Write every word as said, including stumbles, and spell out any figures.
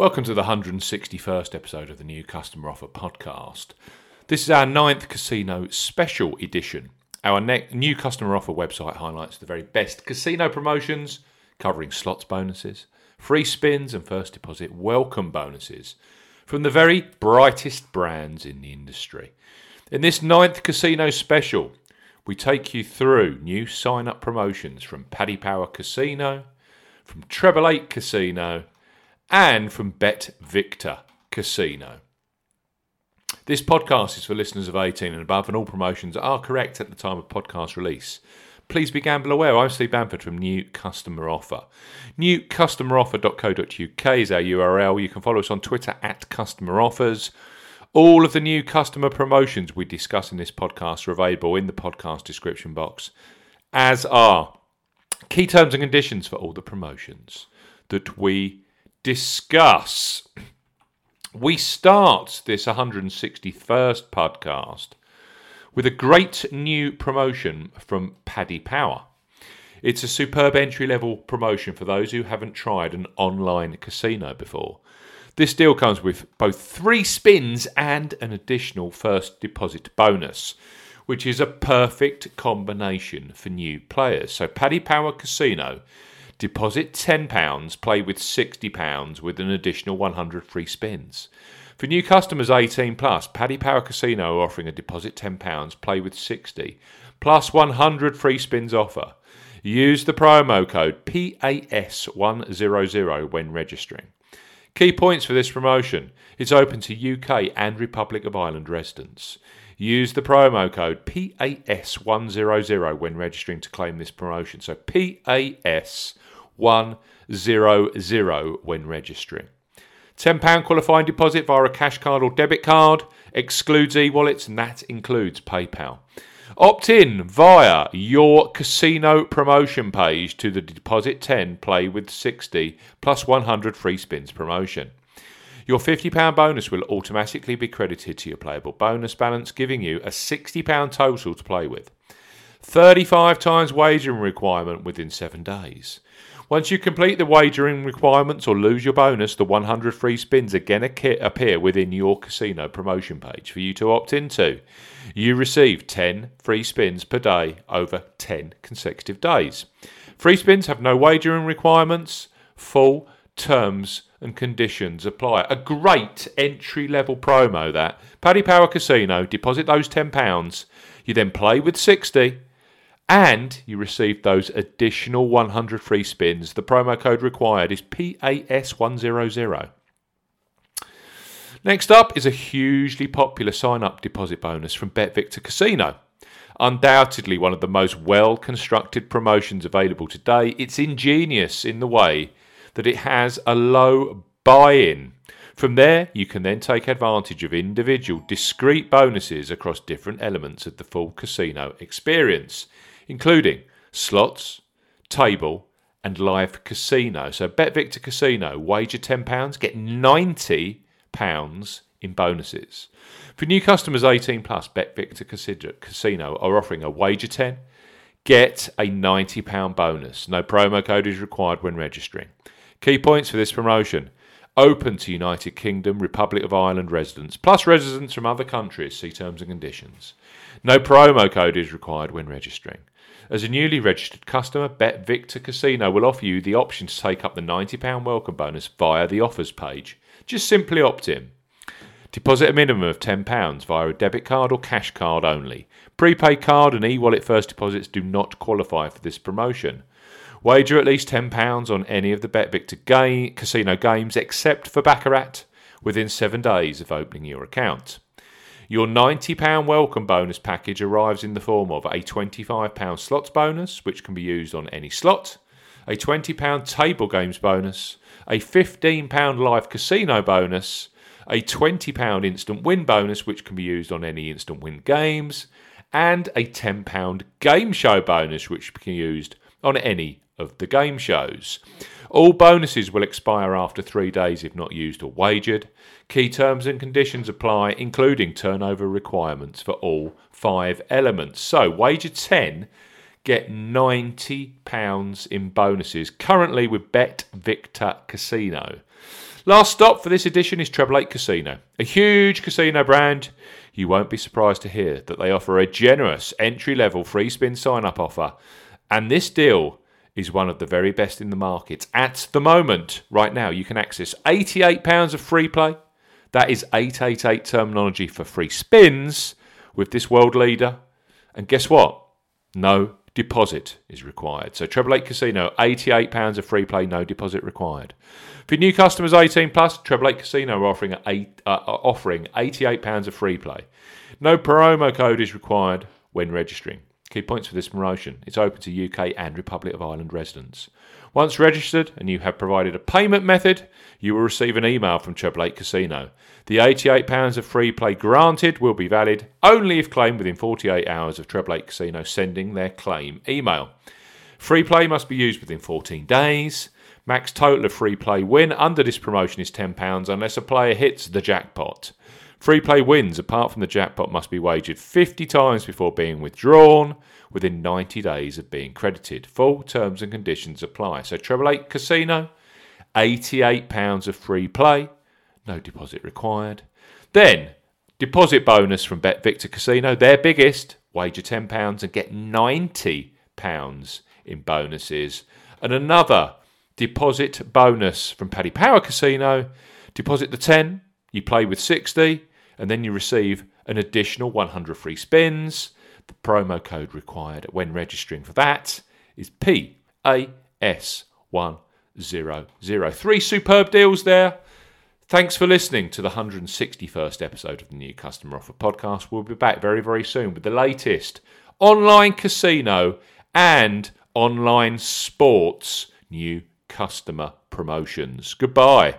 Welcome to the one hundred sixty-first episode of the New Customer Offer podcast. This is our ninth casino special edition. Our ne- New Customer Offer website highlights the very best casino promotions, covering slots bonuses, free spins and first deposit welcome bonuses from the very brightest brands in the industry. In this ninth casino special, we take you through new sign-up promotions from Paddy Power Casino, from Treble eight Casino, and from BetVictor Casino. This podcast is for listeners of eighteen and above, and all promotions are correct at the time of podcast release. Please be gamble aware. I'm Steve Bamford from New Customer Offer. new customer offer dot co dot U K is our U R L. You can follow us on Twitter at CustomerOffers. All of the new customer promotions we discuss in this podcast are available in the podcast description box, as are key terms and conditions for all the promotions that we discuss. We start this one hundred sixty-first podcast with a great new promotion from Paddy Power. It's a superb entry-level promotion for those who haven't tried an online casino before. This deal comes with both three spins and an additional first deposit bonus, which is a perfect combination for new players. So Paddy Power Casino, deposit ten pounds, play with sixty pounds with an additional one hundred free spins. For new customers eighteen plus, Paddy Power Casino are offering a deposit ten pounds, play with sixty, plus one hundred free spins offer. Use the promo code P A S one hundred when registering. Key points for this promotion. It's open to U K and Republic of Ireland residents. Use the promo code P A S one hundred when registering to claim this promotion. So P A S one hundred when registering. ten pounds qualifying deposit via a cash card or debit card. Excludes e-wallets, and that includes PayPal. Opt in via your casino promotion page to the deposit ten, play with sixty, plus one hundred free spins promotion. Your fifty pounds bonus will automatically be credited to your playable bonus balance, giving you a sixty pounds total to play with. thirty-five times wagering requirement within seven days. Once you complete the wagering requirements or lose your bonus, the one hundred free spins again appear within your casino promotion page for you to opt into. You receive ten free spins per day over ten consecutive days. Free spins have no wagering requirements. Full terms and conditions apply. A great entry-level promo that. Paddy Power Casino, deposit those ten pounds. You then play with sixty, and you receive those additional one hundred free spins. The promo code required is P A S one hundred. Next up is a hugely popular sign-up deposit bonus from BetVictor Casino. Undoubtedly one of the most well-constructed promotions available today. It's ingenious in the way that it has a low buy-in. From there, you can then take advantage of individual discrete bonuses across different elements of the full casino experience, including slots, table, and live casino. So BetVictor Casino, wager ten pounds, get ninety pounds in bonuses. For new customers eighteen plus, BetVictor Casino are offering a wager ten, get a ninety pounds bonus. No promo code is required when registering. Key points for this promotion. Open to United Kingdom, Republic of Ireland residents, plus residents from other countries. See terms and conditions. No promo code is required when registering. As a newly registered customer, BetVictor Casino will offer you the option to take up the ninety pounds welcome bonus via the offers page. Just simply opt in. Deposit a minimum of ten pounds via a debit card or cash card only. Prepaid card and e-wallet first deposits do not qualify for this promotion. Wager at least ten pounds on any of the BetVictor game, casino games except for Baccarat within seven days of opening your account. Your ninety pounds welcome bonus package arrives in the form of a twenty-five pounds slots bonus, which can be used on any slot, a twenty pounds table games bonus, a fifteen pounds live casino bonus, a twenty pounds instant win bonus, which can be used on any instant win games, and a ten pounds game show bonus, which can be used on any of the game shows. All bonuses will expire after three days if not used or wagered. Key terms and conditions apply, including turnover requirements for all five elements. So, wager ten, get ninety pounds in bonuses, currently with BetVictor Casino. Last stop for this edition is Treble eight Casino, a huge casino brand. You won't be surprised to hear that they offer a generous entry-level free spin sign-up offer, and this deal is one of the very best in the market. At the moment, right now, you can access eighty-eight pounds of free play. That is eight eight eight terminology for free spins with this world leader. And guess what? No deposit is required. So Treble eight Casino, eighty-eight pounds of free play, no deposit required. For new customers eighteen plus, Treble eight Casino are offering, eight, uh, are offering eighty-eight pounds of free play. No promo code is required when registering. Key points for this promotion. It's open to U K and Republic of Ireland residents. Once registered and you have provided a payment method, you will receive an email from Treble eight Casino. The eighty-eight pounds of free play granted will be valid only if claimed within forty-eight hours of Treble eight Casino sending their claim email. Free play must be used within fourteen days. Max total of free play win under this promotion is ten pounds unless a player hits the jackpot. Free play wins, apart from the jackpot, must be wagered fifty times before being withdrawn within ninety days of being credited. Full terms and conditions apply. So Treble eight Casino, eighty-eight pounds of free play, no deposit required. Then, deposit bonus from BetVictor Casino, their biggest, wager ten pounds and get ninety pounds in bonuses. And another deposit bonus from Paddy Power Casino, deposit the ten, you play with sixty, and then you receive an additional one hundred free spins. The promo code required when registering for that is P A S one hundred. Three superb deals there. Thanks for listening to the one hundred sixty-first episode of the New Customer Offer podcast. We'll be back very, very soon with the latest online casino and online sports new customer promotions. Goodbye.